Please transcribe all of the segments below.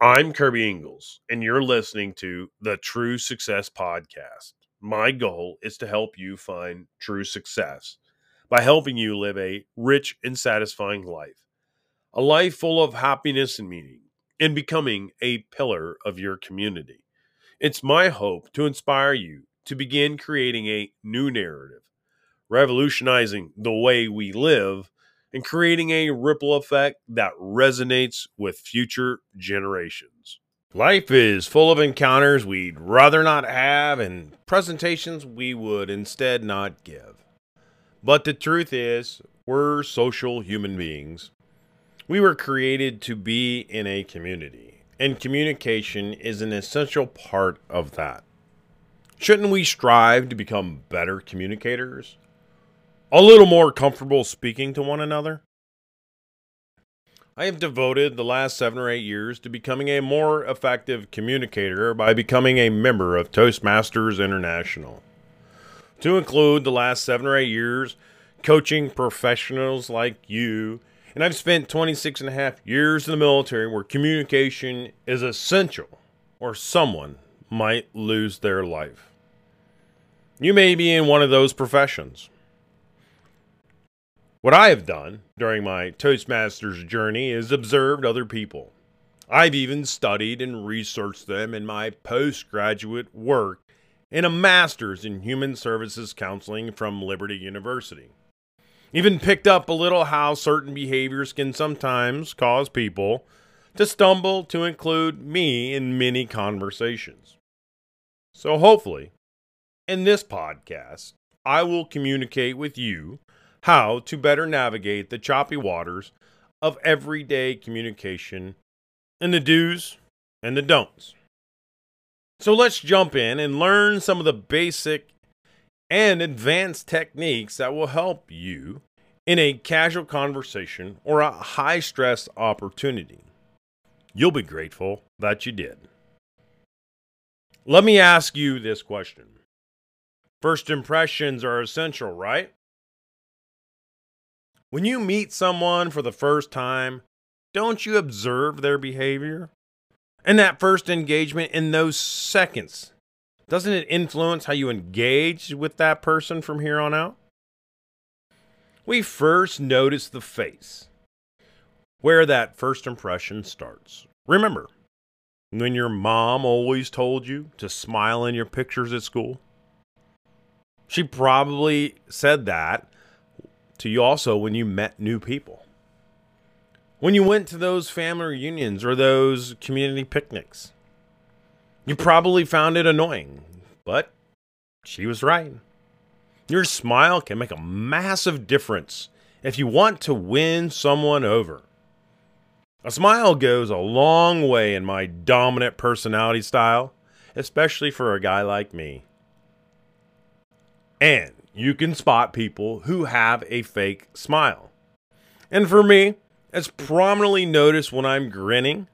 I'm Kirby Ingles, and you're listening to the True Success Podcast. My goal is to help you find true success by helping you live a rich and satisfying life, a life full of happiness and meaning, and becoming a pillar of your community. It's my hope to inspire you to begin creating a new narrative, revolutionizing the way we live, and creating a ripple effect that resonates with future generations. Life is full of encounters we'd rather not have and presentations we would instead not give. But the truth is, we're social human beings. We were created to be in a community, and communication is an essential part of that. Shouldn't we strive to become better communicators? A little more comfortable speaking to one another? I have devoted the last 7 or 8 years to becoming a more effective communicator by becoming a member of Toastmasters International. To include the last 7 or 8 years, coaching professionals like you, and I've spent 26.5 years in the military where communication is essential or someone might lose their life. You may be in one of those professions. What I have done during my Toastmasters journey is observed other people. I've even studied and researched them in my postgraduate work and a master's in human services counseling from Liberty University. Even picked up a little how certain behaviors can sometimes cause people to stumble, to include me in many conversations. So hopefully, in this podcast, I will communicate with you how to better navigate the choppy waters of everyday communication and the do's and the don'ts. So let's jump in and learn some of the basic and advanced techniques that will help you in a casual conversation or a high-stress opportunity. You'll be grateful that you did. Let me ask you this question. First impressions are essential, right? When you meet someone for the first time, don't you observe their behavior? And that first engagement in those seconds, doesn't it influence how you engage with that person from here on out? We first notice the face, where that first impression starts. Remember, when your mom always told you to smile in your pictures at school? She probably said that to you also when you met new people, when you went to those family reunions or those community picnics. You probably found it annoying, but she was right. Your smile can make a massive difference if you want to win someone over. A smile goes a long way in my dominant personality style, especially for a guy like me. And you can spot people who have a fake smile. And for me, it's prominently noticed when I'm grinning.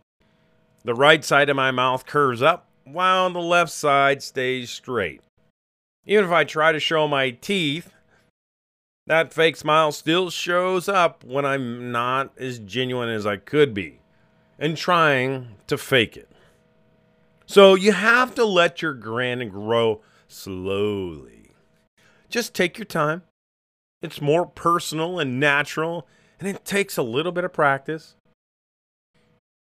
The right side of my mouth curves up while the left side stays straight. Even if I try to show my teeth, that fake smile still shows up when I'm not as genuine as I could be and trying to fake it. So you have to let your grin grow slowly. Just take your time. It's more personal and natural, and it takes a little bit of practice.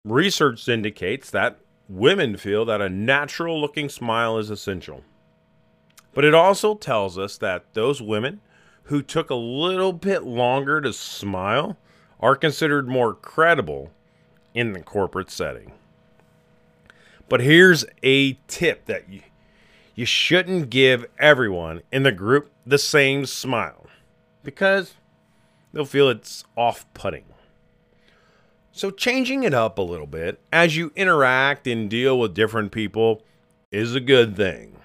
Research indicates that women feel that a natural-looking smile is essential. But it also tells us that those women who took a little bit longer to smile are considered more credible in the corporate setting. But here's a tip that you shouldn't give everyone in the group the same smile because they'll feel it's off-putting. So changing it up a little bit as you interact and deal with different people is a good thing.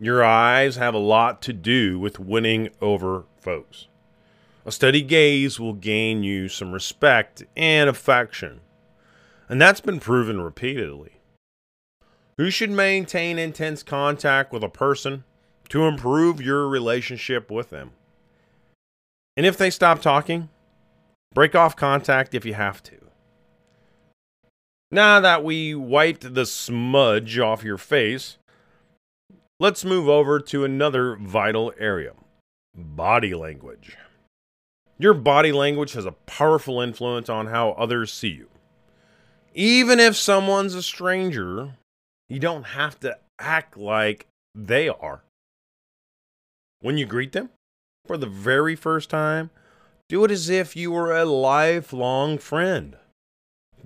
Your eyes have a lot to do with winning over folks. A steady gaze will gain you some respect and affection, and that's been proven repeatedly. You should maintain intense contact with a person to improve your relationship with them. And if they stop talking, break off contact if you have to. Now that we wiped the smudge off your face, let's move over to another vital area, body language. Your body language has a powerful influence on how others see you. Even if someone's a stranger, you don't have to act like they are. When you greet them for the very first time, do it as if you were a lifelong friend.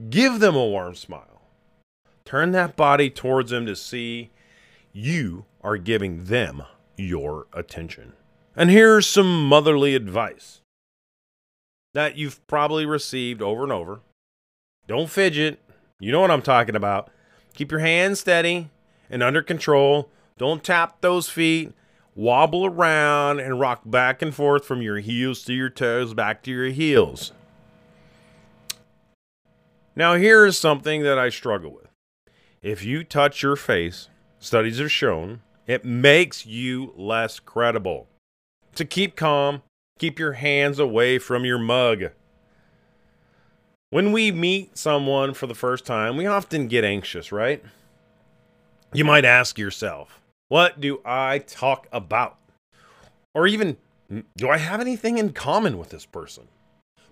Give them a warm smile. Turn that body towards them to see you are giving them your attention. And here's some motherly advice that you've probably received over and over. Don't fidget. You know what I'm talking about. Keep your hands steady and under control. Don't tap those feet. Wobble around and rock back and forth from your heels to your toes, back to your heels. Now, here is something that I struggle with. If you touch your face, studies have shown, it makes you less credible. To keep calm, keep your hands away from your mug. When we meet someone for the first time, we often get anxious, right? You might ask yourself, what do I talk about? Or even, do I have anything in common with this person?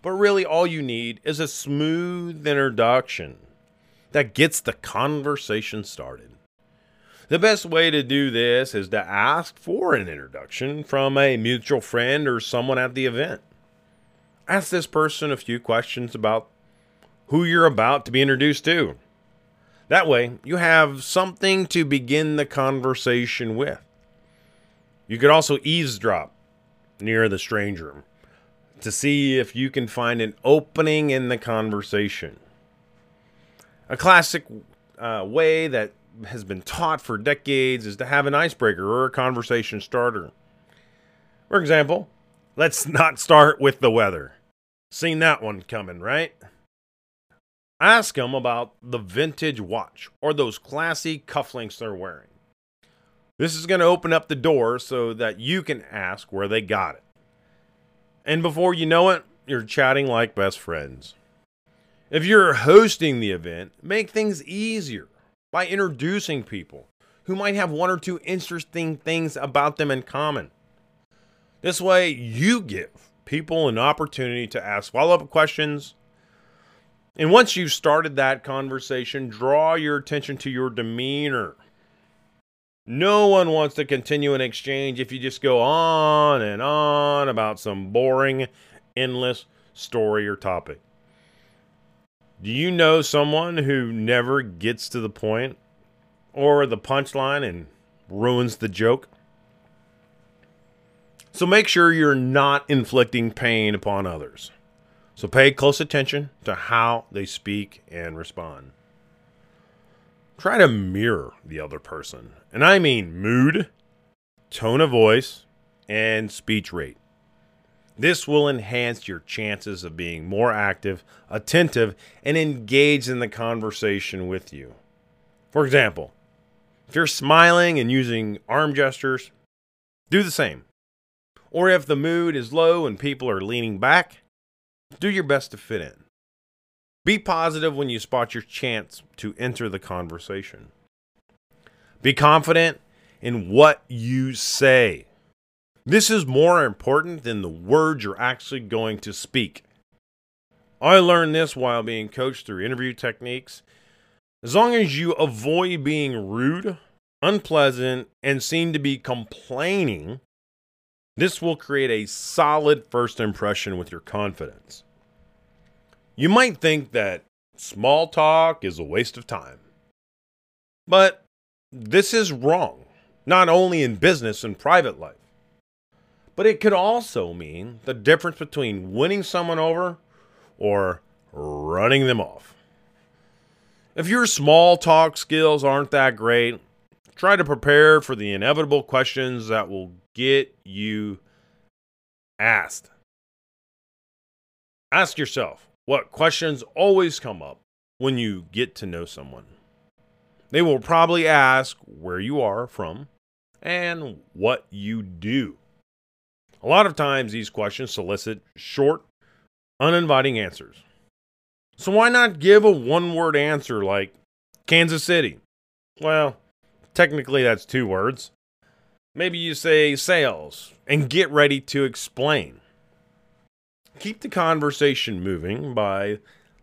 But really, all you need is a smooth introduction that gets the conversation started. The best way to do this is to ask for an introduction from a mutual friend or someone at the event. Ask this person a few questions about who you're about to be introduced to. That way, you have something to begin the conversation with. You could also eavesdrop near the stranger to see if you can find an opening in the conversation. A classic way that has been taught for decades is to have an icebreaker or a conversation starter. For example, let's not start with the weather. Seen that one coming, right? Ask them about the vintage watch or those classy cufflinks they're wearing. This is going to open up the door so that you can ask where they got it. And before you know it, you're chatting like best friends. If you're hosting the event, make things easier by introducing people who might have one or two interesting things about them in common. This way, you give people an opportunity to ask follow-up questions. And once you've started that conversation, draw your attention to your demeanor. No one wants to continue an exchange if you just go on and on about some boring, endless story or topic. Do you know someone who never gets to the point or the punchline and ruins the joke? So make sure you're not inflicting pain upon others. So pay close attention to how they speak and respond. Try to mirror the other person. And I mean mood, tone of voice, and speech rate. This will enhance your chances of being more active, attentive, and engaged in the conversation with you. For example, if you're smiling and using arm gestures, do the same. Or if the mood is low and people are leaning back, do your best to fit in. Be positive when you spot your chance to enter the conversation. Be confident in what you say. This is more important than the words you're actually going to speak. I learned this while being coached through interview techniques. As long as you avoid being rude, unpleasant, and seem to be complaining, this will create a solid first impression with your confidence. You might think that small talk is a waste of time, but this is wrong, not only in business and private life, but it could also mean the difference between winning someone over or running them off. If your small talk skills aren't that great, try to prepare for the inevitable questions that will get you asked. Ask yourself what questions always come up when you get to know someone. They will probably ask where you are from and what you do. A lot of times these questions solicit short, uninviting answers. So why not give a one-word answer like Kansas City? Well, technically that's two words. Maybe you say sales and get ready to explain. Keep the conversation moving by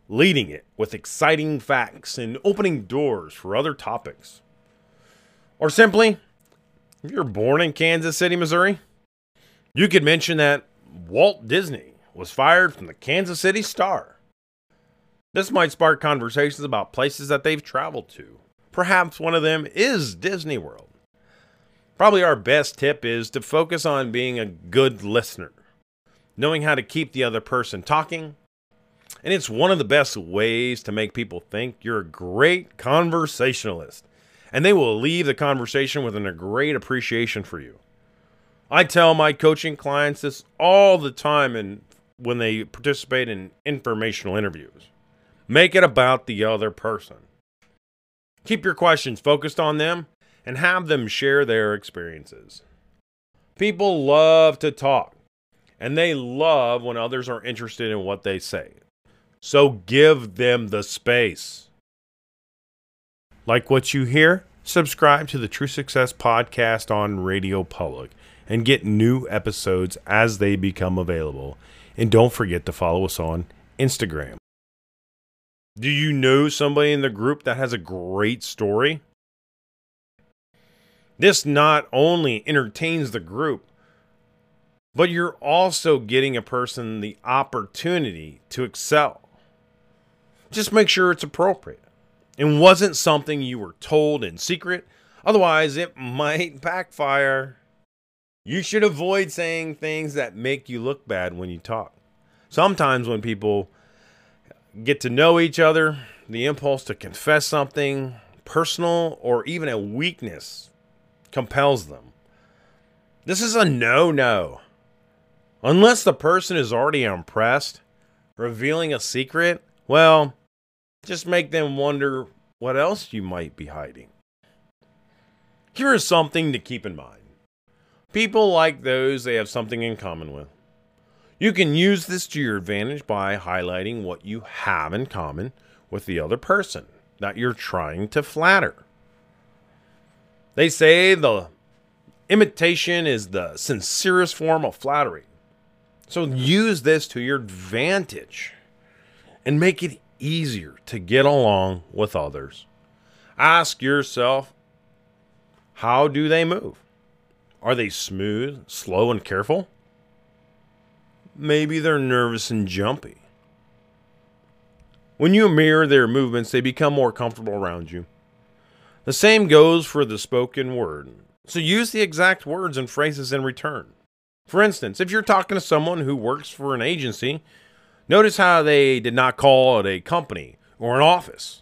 leading it with exciting facts and opening doors for other topics. Or simply, if you're born in Kansas City, Missouri, you could mention that Walt Disney was fired from the Kansas City Star. This might spark conversations about places that they've traveled to. Perhaps one of them is Disney World. Probably our best tip is to focus on being a good listener, knowing how to keep the other person talking. And it's one of the best ways to make people think you're a great conversationalist, and they will leave the conversation with a great appreciation for you. I tell my coaching clients this all the time and when they participate in informational interviews. Make it about the other person. Keep your questions focused on them and have them share their experiences. People love to talk, and they love when others are interested in what they say. So give them the space. Like what you hear? Subscribe to the True Success Podcast on Radio Public and get new episodes as they become available. And don't forget to follow us on Instagram. Do you know somebody in the group that has a great story? This not only entertains the group, but you're also getting a person the opportunity to excel. Just make sure it's appropriate and wasn't something you were told in secret. Otherwise, it might backfire. You should avoid saying things that make you look bad when you talk. Sometimes when people get to know each other, the impulse to confess something personal or even a weakness compels them. This is a no-no. Unless the person is already impressed, revealing a secret, well, just make them wonder what else you might be hiding. Here is something to keep in mind. People like those they have something in common with. You can use this to your advantage by highlighting what you have in common with the other person that you're trying to flatter. They say the imitation is the sincerest form of flattery. So use this to your advantage and make it easier to get along with others. Ask yourself, how do they move? Are they smooth, slow, and careful? Maybe they're nervous and jumpy. When you mirror their movements, they become more comfortable around you. The same goes for the spoken word. So use the exact words and phrases in return. For instance, if you're talking to someone who works for an agency, notice how they did not call it a company or an office.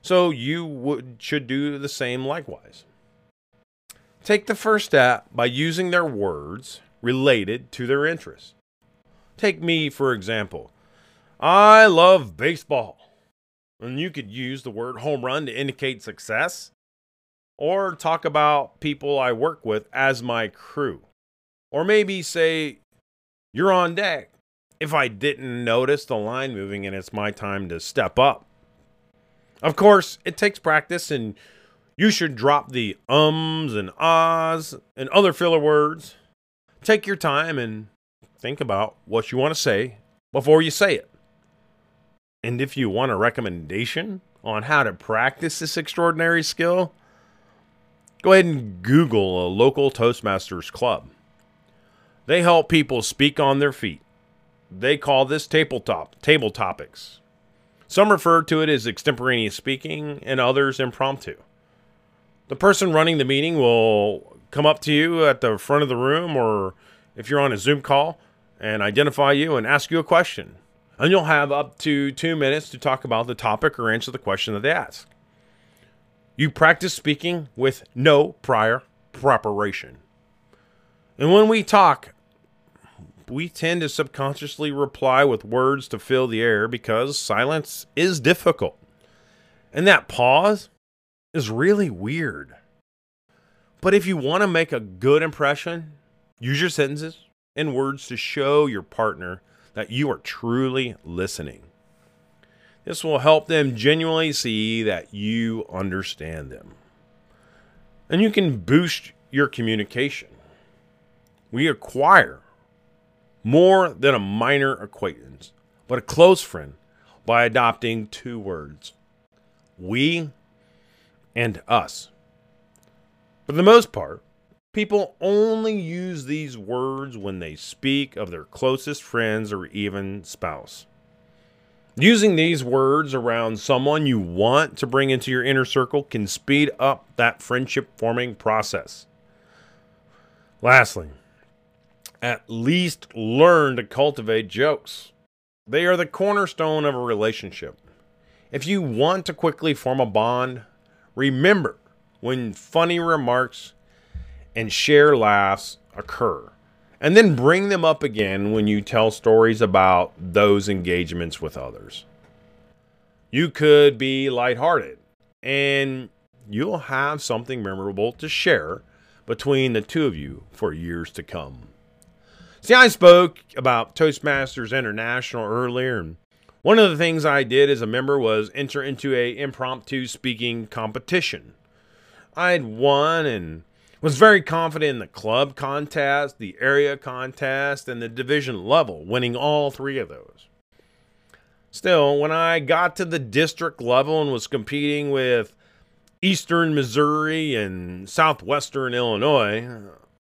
So you should do the same likewise. Take the first step by using their words related to their interests. Take me, for example. I love baseball. And you could use the word home run to indicate success, or talk about people I work with as my crew. Or maybe say, you're on deck. If I didn't notice the line moving and it's my time to step up. Of course, it takes practice and you should drop the ums and ahs and other filler words. Take your time and think about what you want to say before you say it. And if you want a recommendation on how to practice this extraordinary skill, go ahead and Google a local Toastmasters club. They help people speak on their feet. They call this table topics. Some refer to it as extemporaneous speaking and others impromptu. The person running the meeting will come up to you at the front of the room or if you're on a Zoom call and identify you and ask you a question. And you'll have up to 2 minutes to talk about the topic or answer the question that they ask. You practice speaking with no prior preparation. And when we talk, we tend to subconsciously reply with words to fill the air because silence is difficult. And that pause is really weird. But if you want to make a good impression, use your sentences and words to show your partner that you are truly listening. This will help them genuinely see that you understand them. And you can boost your communication. We acquire more than a minor acquaintance, but a close friend by adopting two words, we and us. For the most part, people only use these words when they speak of their closest friends or even spouse. Using these words around someone you want to bring into your inner circle can speed up that friendship-forming process. Lastly, at least learn to cultivate jokes. They are the cornerstone of a relationship. If you want to quickly form a bond, remember when funny remarks and share laughs occur. And then bring them up again when you tell stories about those engagements with others. You could be lighthearted, and you'll have something memorable to share between the two of you for years to come. See, I spoke about Toastmasters International earlier, and one of the things I did as a member was enter into an impromptu speaking competition. I had won and was very confident in the club contest, the area contest, and the division level, winning all three of those. Still, when I got to the district level and was competing with Eastern Missouri and Southwestern Illinois,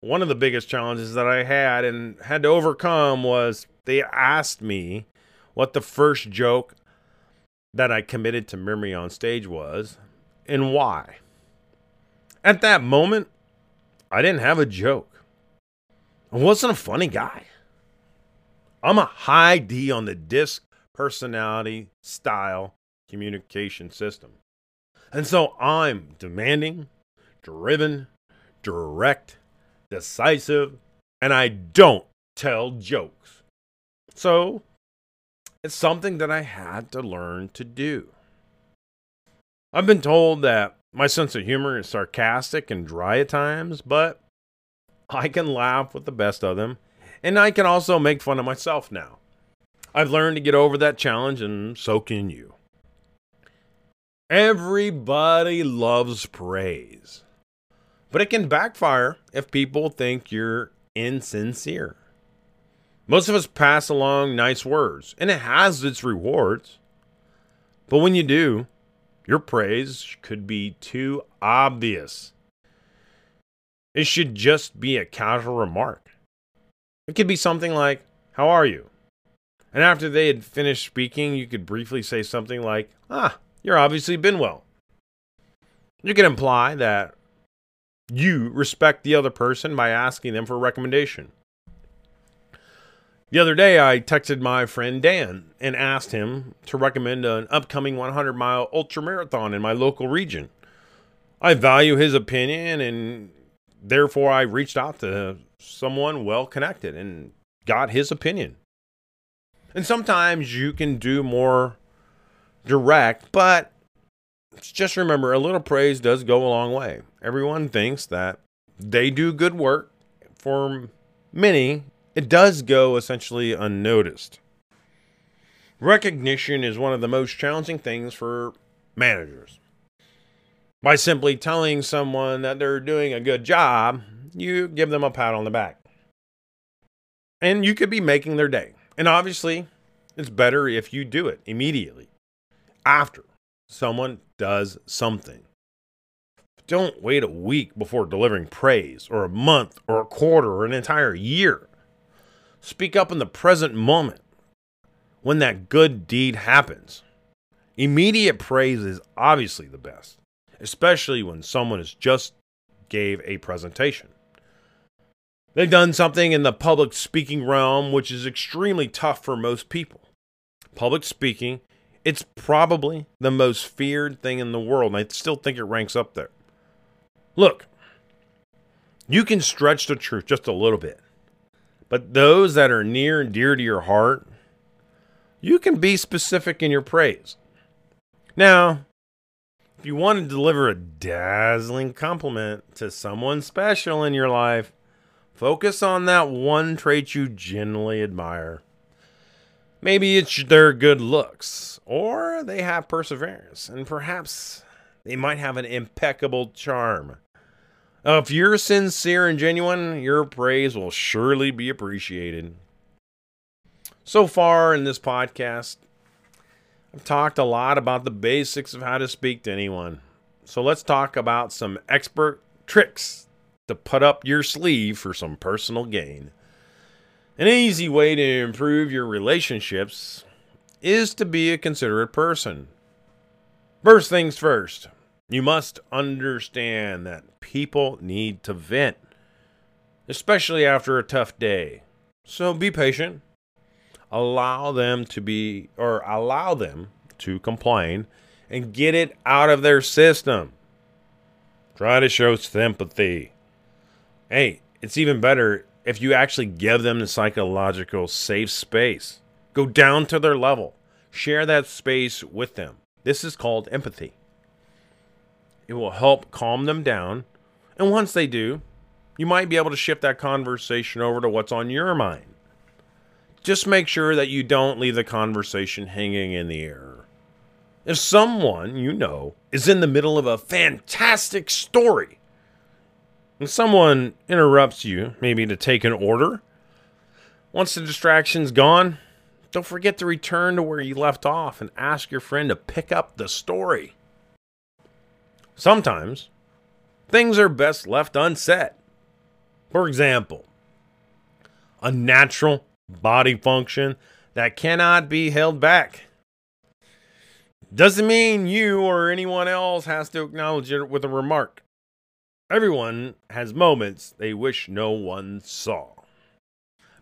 one of the biggest challenges that I had and had to overcome was they asked me what the first joke that I committed to memory on stage was and why. At that moment, I didn't have a joke. I wasn't a funny guy. I'm a high D on the DISC personality style communication system. And so I'm demanding, driven, direct, decisive, and I don't tell jokes. So it's something that I had to learn to do. I've been told that my sense of humor is sarcastic and dry at times, but I can laugh with the best of them, and I can also make fun of myself now. I've learned to get over that challenge, and so can you. Everybody loves praise, but it can backfire if people think you're insincere. Most of us pass along nice words, and it has its rewards, but when you do, your praise could be too obvious. It should just be a casual remark. It could be something like, "How are you?" And after they had finished speaking, you could briefly say something like, "Ah, you're obviously been well." You can imply that you respect the other person by asking them for a recommendation. The other day, I texted my friend Dan and asked him to recommend an upcoming 100-mile ultramarathon in my local region. I value his opinion, and therefore I reached out to someone well-connected and got his opinion. And sometimes you can do more direct, but just remember, a little praise does go a long way. Everyone thinks that they do good work. For many, it does go essentially unnoticed. Recognition is one of the most challenging things for managers. By simply telling someone that they're doing a good job, you give them a pat on the back. And you could be making their day. And obviously, it's better if you do it immediately after someone does something. Don't wait a week before delivering praise, or a month, or a quarter, or an entire year. Speak up in the present moment when that good deed happens. Immediate praise is obviously the best, especially when someone has just gave a presentation. They've done something in the public speaking realm, which is extremely tough for most people. Public speaking, it's probably the most feared thing in the world, and I still think it ranks up there. Look, you can stretch the truth just a little bit. But those that are near and dear to your heart, you can be specific in your praise. Now, if you want to deliver a dazzling compliment to someone special in your life, focus on that one trait you genuinely admire. Maybe it's their good looks, or they have perseverance, and perhaps they might have an impeccable charm. If you're sincere and genuine, your praise will surely be appreciated. So far in this podcast, I've talked a lot about the basics of how to speak to anyone. So let's talk about some expert tricks to put up your sleeve for some personal gain. An easy way to improve your relationships is to be a considerate person. First things first, you must understand that people need to vent, especially after a tough day. So be patient. Allow them to complain and get it out of their system. Try to show sympathy. Hey, it's even better if you actually give them the psychological safe space. Go down to their level. Share that space with them. This is called empathy. It will help calm them down. And once they do, you might be able to shift that conversation over to what's on your mind. Just make sure that you don't leave the conversation hanging in the air. If someone you know is in the middle of a fantastic story and someone interrupts you, maybe to take an order, once the distraction's gone, don't forget to return to where you left off and ask your friend to pick up the story. Sometimes, things are best left unsaid. For example, a natural body function that cannot be held back. Doesn't mean you or anyone else has to acknowledge it with a remark. Everyone has moments they wish no one saw.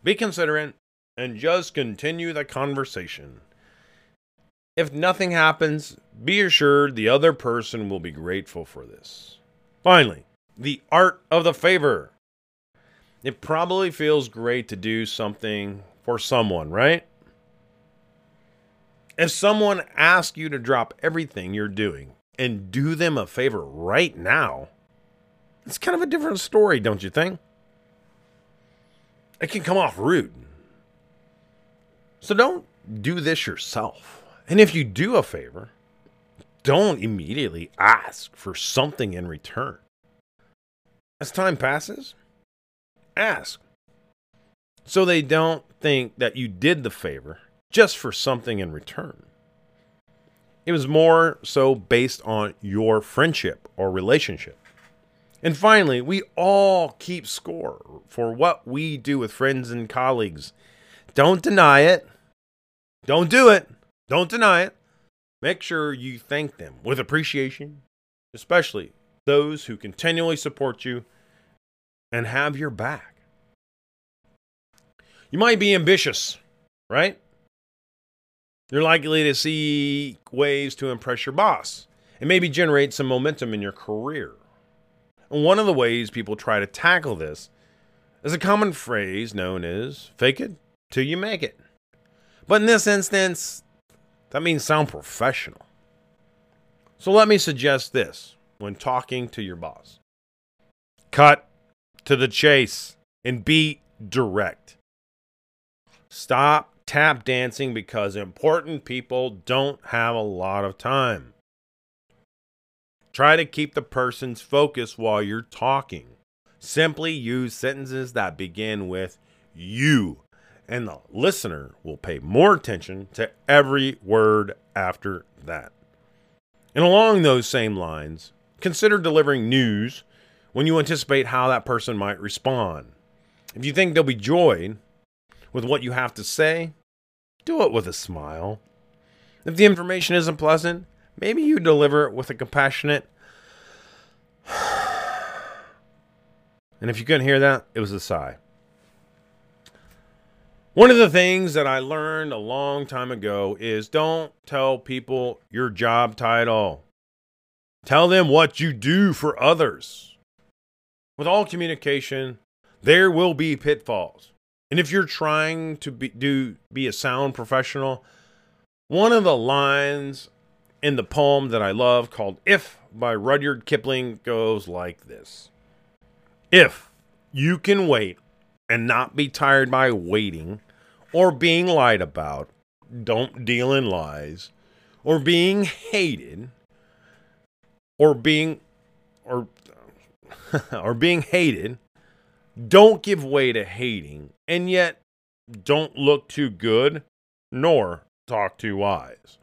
Be considerate and just continue the conversation. If nothing happens, be assured the other person will be grateful for this. Finally, the art of the favor. It probably feels great to do something for someone, right? If someone asks you to drop everything you're doing and do them a favor right now, it's kind of a different story, don't you think? It can come off rude. So don't do this yourself. And if you do a favor, don't immediately ask for something in return. As time passes, ask so they don't think that you did the favor just for something in return. It was more so based on your friendship or relationship. And finally, we all keep score for what we do with friends and colleagues. Don't deny it. Don't do it. Don't deny it. Make sure you thank them with appreciation, especially those who continually support you and have your back. You might be ambitious, right? You're likely to see ways to impress your boss and maybe generate some momentum in your career. And one of the ways people try to tackle this is a common phrase known as fake it till you make it. But in this instance, that means sound professional. So let me suggest this when talking to your boss. Cut to the chase and be direct. Stop tap dancing because important people don't have a lot of time. Try to keep the person's focus while you're talking. Simply use sentences that begin with you, and the listener will pay more attention to every word after that. And along those same lines, consider delivering news when you anticipate how that person might respond. If you think they'll be joyed with what you have to say, do it with a smile. If the information isn't pleasant, maybe you deliver it with a compassionate. And if you couldn't hear that, it was a sigh. One of the things that I learned a long time ago is don't tell people your job title. Tell them what you do for others. With all communication, there will be pitfalls. And if you're trying to be a sound professional, one of the lines in the poem that I love called If by Rudyard Kipling goes like this. If you can wait and not be tired by waiting or being lied about, don't deal in lies, or being hated, or being hated, don't give way to hating, and yet don't look too good, nor talk too wise.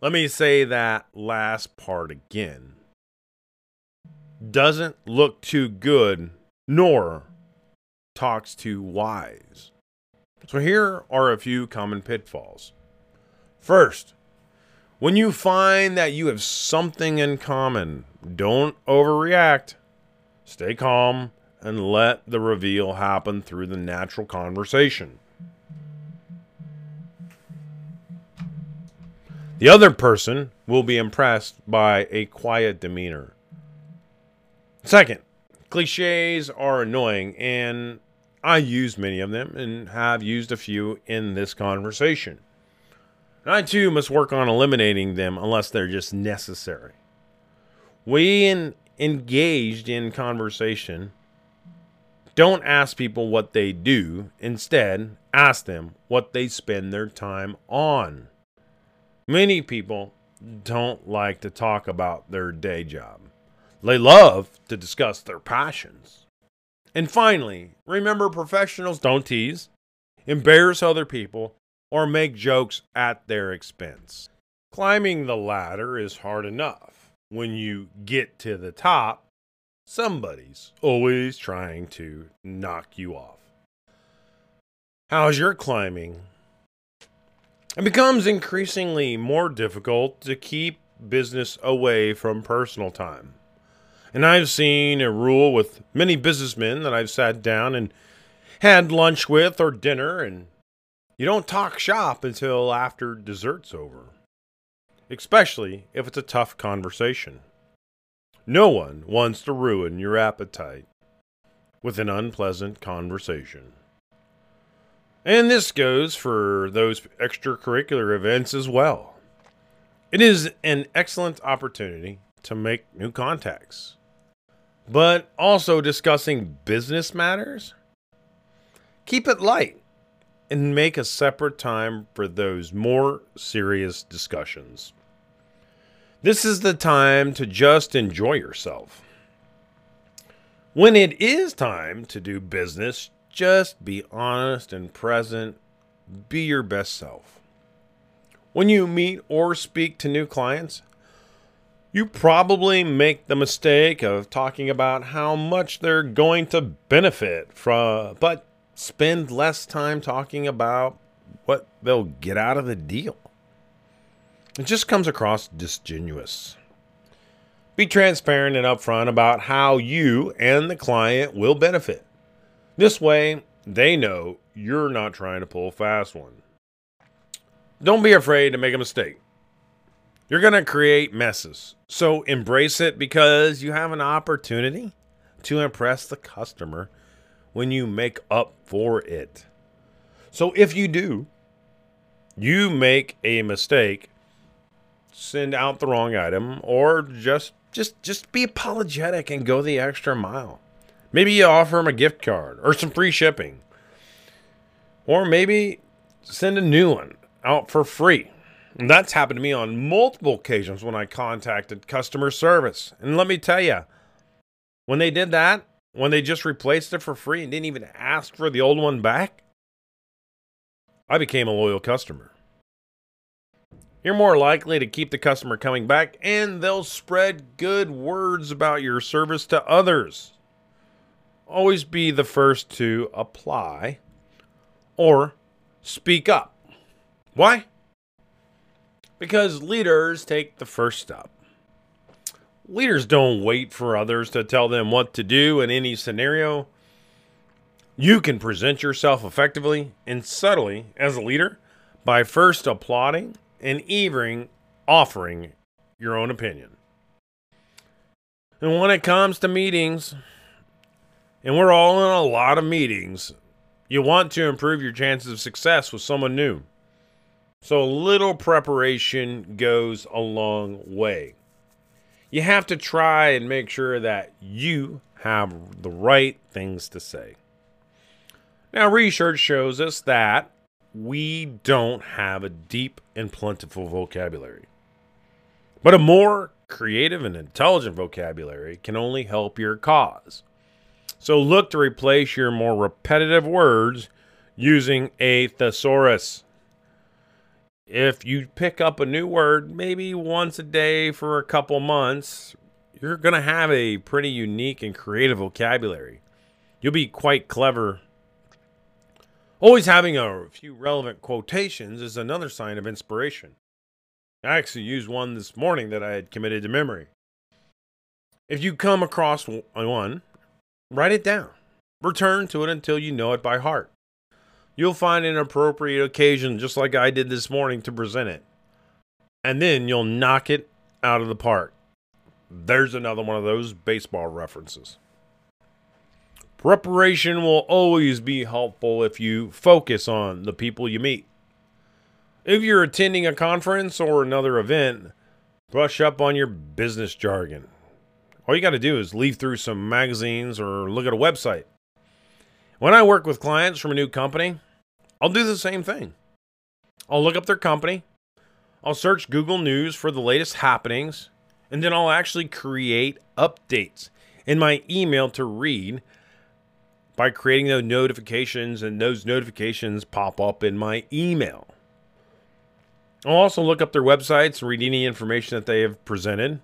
Let me say that last part again. Doesn't look too good, nor talks too wise. So here are a few common pitfalls. First, when you find that you have something in common, don't overreact. Stay calm and let the reveal happen through the natural conversation. The other person will be impressed by a quiet demeanor. Second, cliches are annoying, and I use many of them and have used a few in this conversation. And I too must work on eliminating them unless they're just necessary. When engaged in conversation, don't ask people what they do. Instead, ask them what they spend their time on. Many people don't like to talk about their day job. They love to discuss their passions. And finally, remember, professionals don't tease, embarrass other people, or make jokes at their expense. Climbing the ladder is hard enough. When you get to the top, somebody's always trying to knock you off. How's your climbing? It becomes increasingly more difficult to keep business away from personal time. And I've seen a rule with many businessmen that I've sat down and had lunch with or dinner, and you don't talk shop until after dessert's over, especially if it's a tough conversation. No one wants to ruin your appetite with an unpleasant conversation. And this goes for those extracurricular events as well. It is an excellent opportunity to make new contacts. But also discussing business matters? Keep it light and make a separate time for those more serious discussions. This is the time to just enjoy yourself. When it is time to do business, just be honest and present. Be your best self. When you meet or speak to new clients, you probably make the mistake of talking about how much they're going to benefit from, but spend less time talking about what they'll get out of the deal. It just comes across disingenuous. Be transparent and upfront about how you and the client will benefit. This way, they know you're not trying to pull a fast one. Don't be afraid to make a mistake. You're going to create messes, so embrace it because you have an opportunity to impress the customer when you make up for it. So if you make a mistake, send out the wrong item, or just be apologetic and go the extra mile. Maybe you offer them a gift card or some free shipping. Or maybe send a new one out for free. And that's happened to me on multiple occasions when I contacted customer service. And let me tell you, when they did that, when they just replaced it for free and didn't even ask for the old one back, I became a loyal customer. You're more likely to keep the customer coming back, and they'll spread good words about your service to others. Always be the first to apply or speak up. Why? Because leaders take the first step. Leaders don't wait for others to tell them what to do in any scenario. You can present yourself effectively and subtly as a leader by first applauding and even offering your own opinion. And when it comes to meetings, and we're all in a lot of meetings, you want to improve your chances of success with someone new. So a little preparation goes a long way. You have to try and make sure that you have the right things to say. Now, research shows us that we don't have a deep and plentiful vocabulary. But a more creative and intelligent vocabulary can only help your cause. So look to replace your more repetitive words using a thesaurus. If you pick up a new word maybe once a day for a couple months, you're going to have a pretty unique and creative vocabulary. You'll be quite clever. Always having a few relevant quotations is another sign of inspiration. I actually used one this morning that I had committed to memory. If you come across one, write it down. Return to it until you know it by heart. You'll find an appropriate occasion, just like I did this morning, to present it. And then you'll knock it out of the park. There's another one of those baseball references. Preparation will always be helpful if you focus on the people you meet. If you're attending a conference or another event, brush up on your business jargon. All you got to do is leaf through some magazines or look at a website. When I work with clients from a new company, I'll do the same thing. I'll look up their company, I'll search Google News for the latest happenings, and then I'll actually create updates in my email to read by creating those notifications, and those notifications pop up in my email. I'll also look up their websites and read any information that they have presented.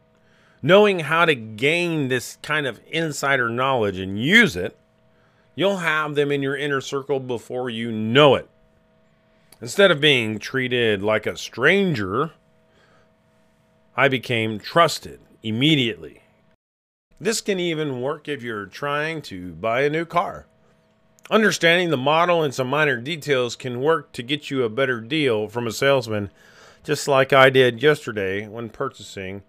Knowing how to gain this kind of insider knowledge and use it, you'll have them in your inner circle before you know it. Instead of being treated like a stranger, I became trusted immediately. This can even work if you're trying to buy a new car. Understanding the model and some minor details can work to get you a better deal from a salesman, just like I did yesterday when purchasing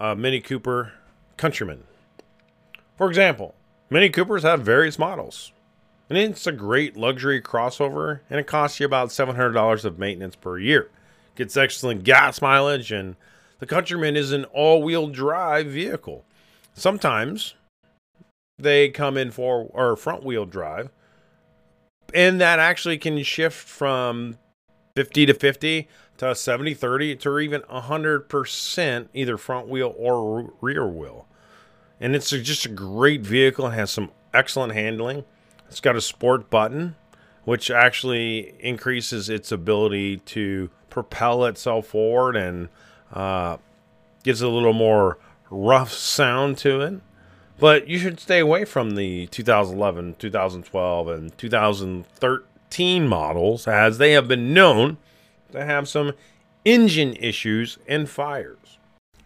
a Mini Cooper Countryman. For example, Mini Coopers have various models, and it's a great luxury crossover, and it costs you about $700 of maintenance per year. It gets excellent gas mileage, and the Countryman is an all-wheel drive vehicle. Sometimes they come in front-wheel drive, and that actually can shift from 50-50 to 70-30 to even 100% either front-wheel or rear-wheel. And it's just a great vehicle. It has some excellent handling. It's got a sport button, which actually increases its ability to propel itself forward and gives a little more rough sound to it. But you should stay away from the 2011, 2012, and 2013 models, as they have been known to have some engine issues and fires.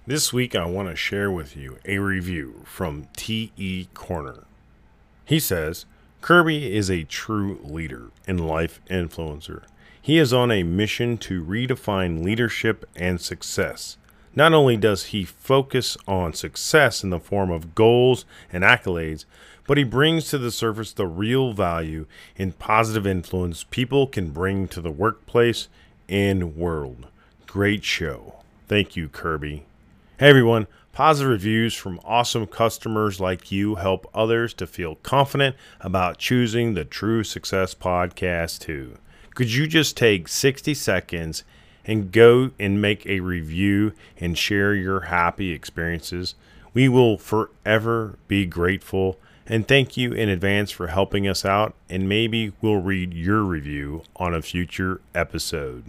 This week, I want to share with you a review from T.E. Corner. He says, Kirby is a true leader and life influencer. He is on a mission to redefine leadership and success. Not only does he focus on success in the form of goals and accolades, but he brings to the surface the real value and positive influence people can bring to the workplace and world. Great show. Thank you, Kirby. Hey everyone, positive reviews from awesome customers like you help others to feel confident about choosing the True Success Podcast too. Could you just take 60 seconds and go and make a review and share your happy experiences? We will forever be grateful, and thank you in advance for helping us out, and maybe we'll read your review on a future episode.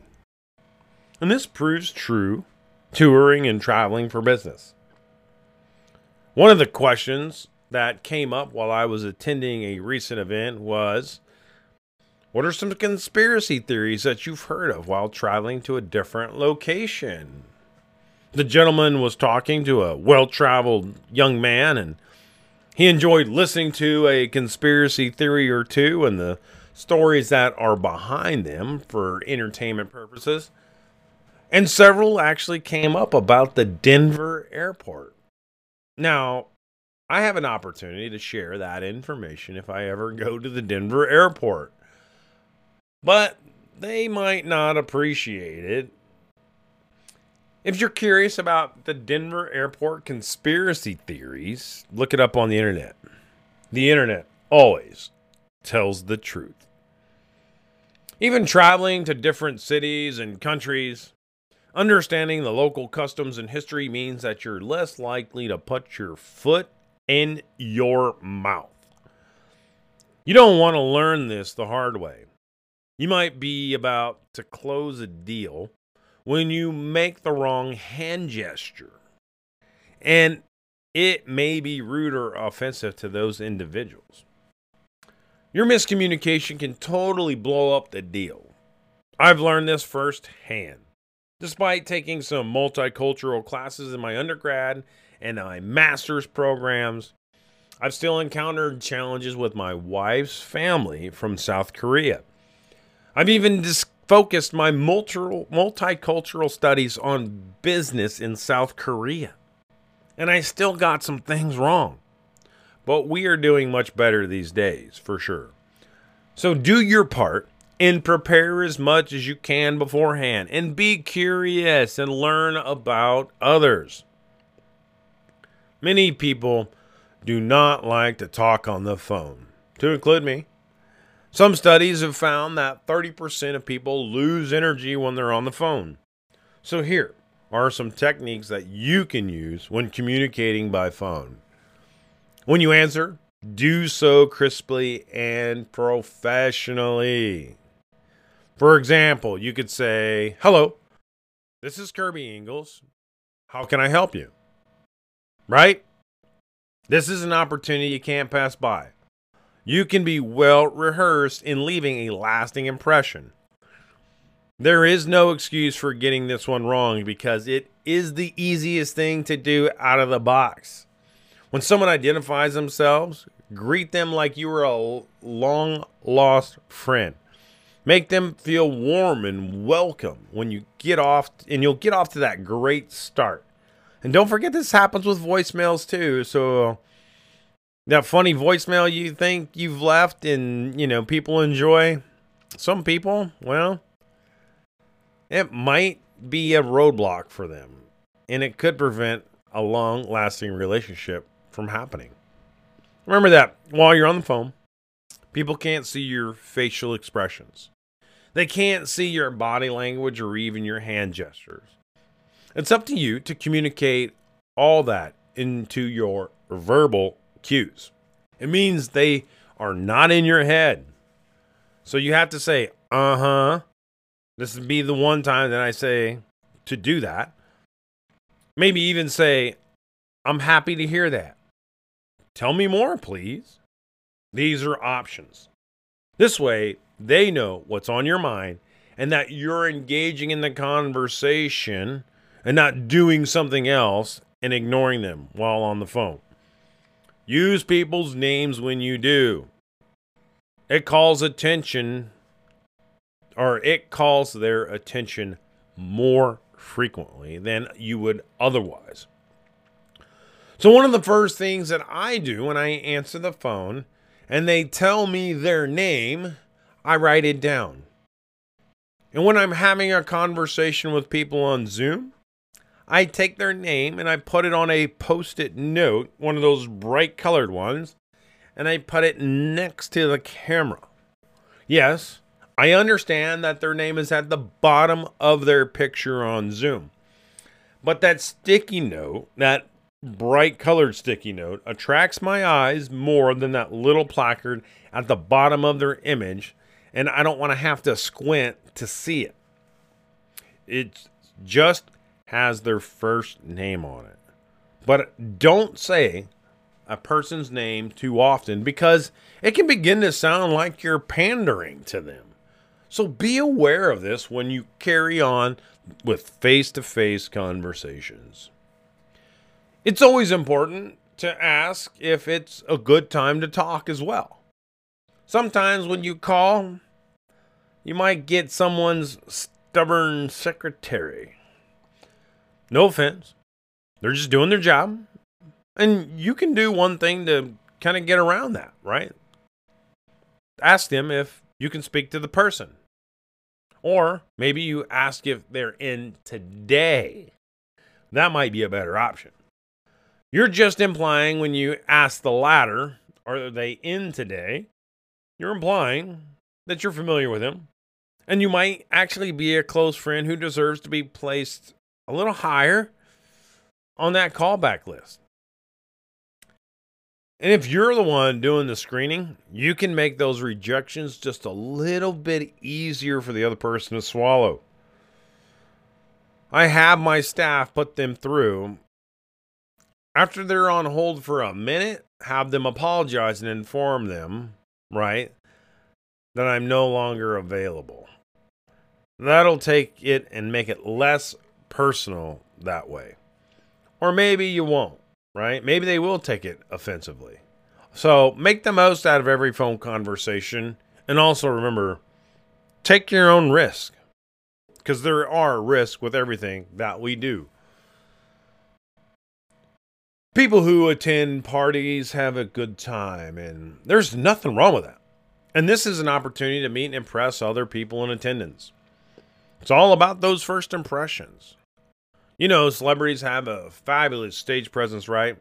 And this proves true. Touring and traveling for business. One of the questions that came up while I was attending a recent event was, what are some conspiracy theories that you've heard of while traveling to a different location? The gentleman was talking to a well-traveled young man, and he enjoyed listening to a conspiracy theory or two and the stories that are behind them for entertainment purposes. And several actually came up about the Denver Airport. Now, I have an opportunity to share that information if I ever go to the Denver Airport. But they might not appreciate it. If you're curious about the Denver Airport conspiracy theories, look it up on the internet. The internet always tells the truth. Even traveling to different cities and countries, understanding the local customs and history means that you're less likely to put your foot in your mouth. You don't want to learn this the hard way. You might be about to close a deal when you make the wrong hand gesture, and it may be rude or offensive to those individuals. Your miscommunication can totally blow up the deal. I've learned this firsthand, despite taking some multicultural classes in my undergrad and my master's programs. I've still encountered challenges with my wife's family from South Korea. I've even focused my multicultural studies on business in South Korea, and I still got some things wrong. But we are doing much better these days, for sure. So do your part and prepare as much as you can beforehand, and be curious and learn about others. Many people do not like to talk on the phone, to include me. Some studies have found that 30% of people lose energy when they're on the phone. So here are some techniques that you can use when communicating by phone. When you answer, do so crisply and professionally. For example, you could say, "Hello, this is Kirby Ingles. How can I help you?" Right? This is an opportunity you can't pass by. You can be well rehearsed in leaving a lasting impression. There is no excuse for getting this one wrong because it is the easiest thing to do out of the box. When someone identifies themselves, greet them like you were a long-lost friend. Make them feel warm and welcome when you get off, and you'll get off to that great start. And don't forget, this happens with voicemails too. So that funny voicemail you think you've left and, you know, people enjoy. Some people, well, it might be a roadblock for them, and it could prevent a long-lasting relationship from happening. Remember that while you're on the phone, people can't see your facial expressions. They can't see your body language or even your hand gestures. It's up to you to communicate all that into your verbal cues. It means they are not in your head. So you have to say, "Uh-huh." This would be the one time that I say to do that. Maybe even say, "I'm happy to hear that. Tell me more, please." These are options. This way, they know what's on your mind and that you're engaging in the conversation and not doing something else and ignoring them while on the phone. Use people's names when you do. It calls attention, or it calls their attention more frequently than you would otherwise. So one of the first things that I do when I answer the phone and they tell me their name, I write it down. And when I'm having a conversation with people on Zoom, I take their name and I put it on a Post-it note, one of those bright colored ones, and I put it next to the camera. Yes, I understand that their name is at the bottom of their picture on Zoom, but that sticky note, that bright colored sticky note, attracts my eyes more than that little placard at the bottom of their image, and I don't want to have to squint to see it. It just has their first name on it. But don't say a person's name too often because it can begin to sound like you're pandering to them. So be aware of this when you carry on with face-to-face conversations. It's always important to ask if it's a good time to talk as well. Sometimes when you call, you might get someone's stubborn secretary. No offense. They're just doing their job. And you can do one thing to kind of get around that, right? Ask them if you can speak to the person. Or maybe you ask if they're in today. That might be a better option. You're just implying when you ask the latter, are they in today? You're implying that you're familiar with them And you might actually be a close friend who deserves to be placed a little higher on that callback list. And if you're the one doing the screening, you can make those rejections just a little bit easier for the other person to swallow. I have my staff put them through. After they're on hold for a minute, have them apologize and inform them, right, that I'm no longer available. That'll take it and make it less personal that way. Or maybe you won't, right? Maybe they will take it offensively. So make the most out of every phone conversation. And also remember, take your own risk. Because there are risks with everything that we do. People who attend parties have a good time, and there's nothing wrong with that. And this is an opportunity to meet and impress other people in attendance. It's all about those first impressions. You know, celebrities have a fabulous stage presence, right?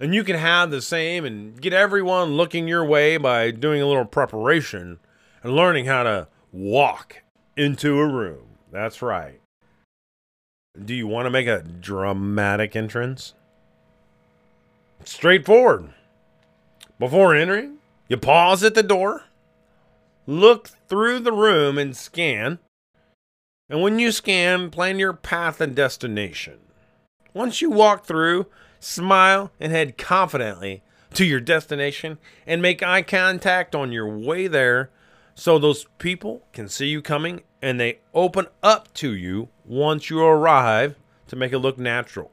And you can have the same and get everyone looking your way by doing a little preparation and learning how to walk into a room. That's right. Do you want to make a dramatic entrance? Straightforward. Before entering, you pause at the door, look through the room and scan. And when you scan, plan your path and destination. Once you walk through, smile and head confidently to your destination and make eye contact on your way there so those people can see you coming and they open up to you once you arrive to make it look natural.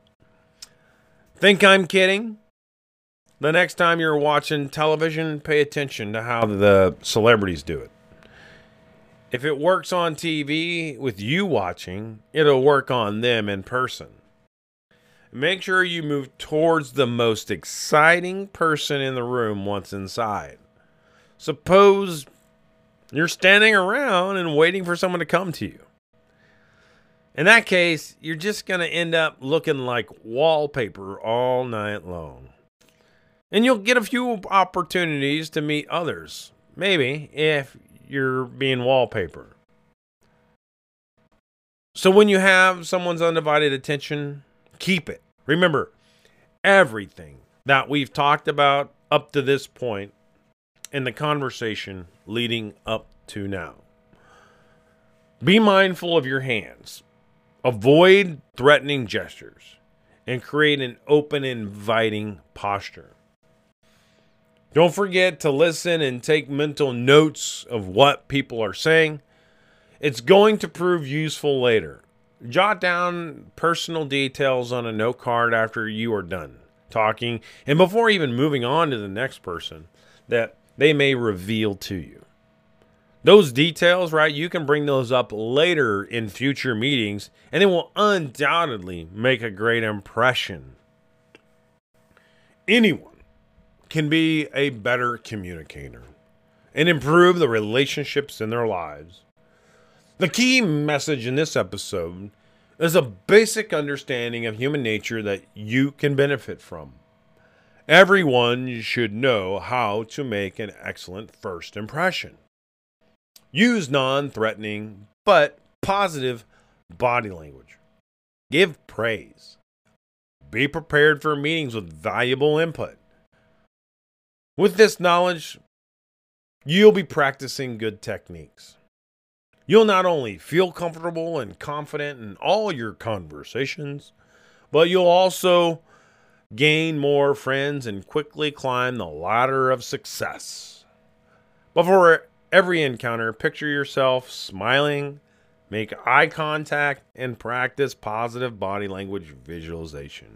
Think I'm kidding? The next time you're watching television, pay attention to how the celebrities do it. If it works on TV with you watching, it'll work on them in person. Make sure you move towards the most exciting person in the room once inside. Suppose you're standing around and waiting for someone to come to you. In that case, you're just going to end up looking like wallpaper all night long. And you'll get a few opportunities to meet others. Maybe if you're being wallpaper. So when you have someone's undivided attention, keep it. Remember, everything that we've talked about up to this point in the conversation leading up to now. Be mindful of your hands. Avoid threatening gestures and create an open, inviting posture. Don't forget to listen and take mental notes of what people are saying. It's going to prove useful later. Jot down personal details on a note card after you are done talking and before even moving on to the next person that they may reveal to you. Those details, right, you can bring those up later in future meetings and they will undoubtedly make a great impression. Anyone can be a better communicator and improve the relationships in their lives. The key message in this episode is a basic understanding of human nature that you can benefit from. Everyone should know how to make an excellent first impression. Use non-threatening but positive body language. Give praise. Be prepared for meetings with valuable input. With this knowledge, you'll be practicing good techniques. You'll not only feel comfortable and confident in all your conversations, but you'll also gain more friends and quickly climb the ladder of success. Before every encounter, picture yourself smiling, make eye contact, and practice positive body language visualization.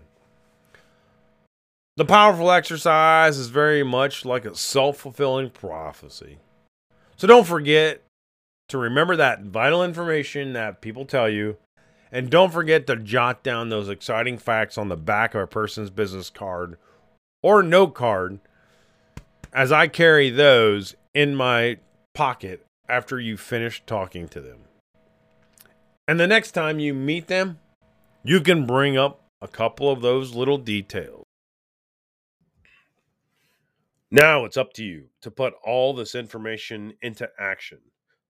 The powerful exercise is very much like a self-fulfilling prophecy. So don't forget to remember that vital information that people tell you. And don't forget to jot down those exciting facts on the back of a person's business card or note card, as I carry those in my pocket after you finish talking to them. And the next time you meet them, you can bring up a couple of those little details. Now it's up to you to put all this information into action.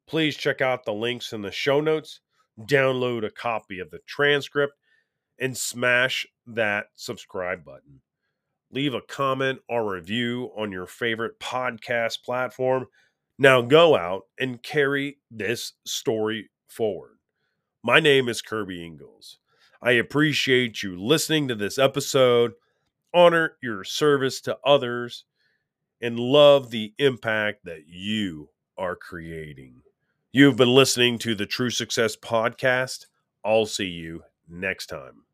Please check out the links in the show notes, download a copy of the transcript, and smash that subscribe button. Leave a comment or review on your favorite podcast platform. Now go out and carry this story forward. My name is Kirby Ingles. I appreciate you listening to this episode. Honor your service to others and love the impact that you are creating. You've been listening to the True Success Podcast. I'll see you next time.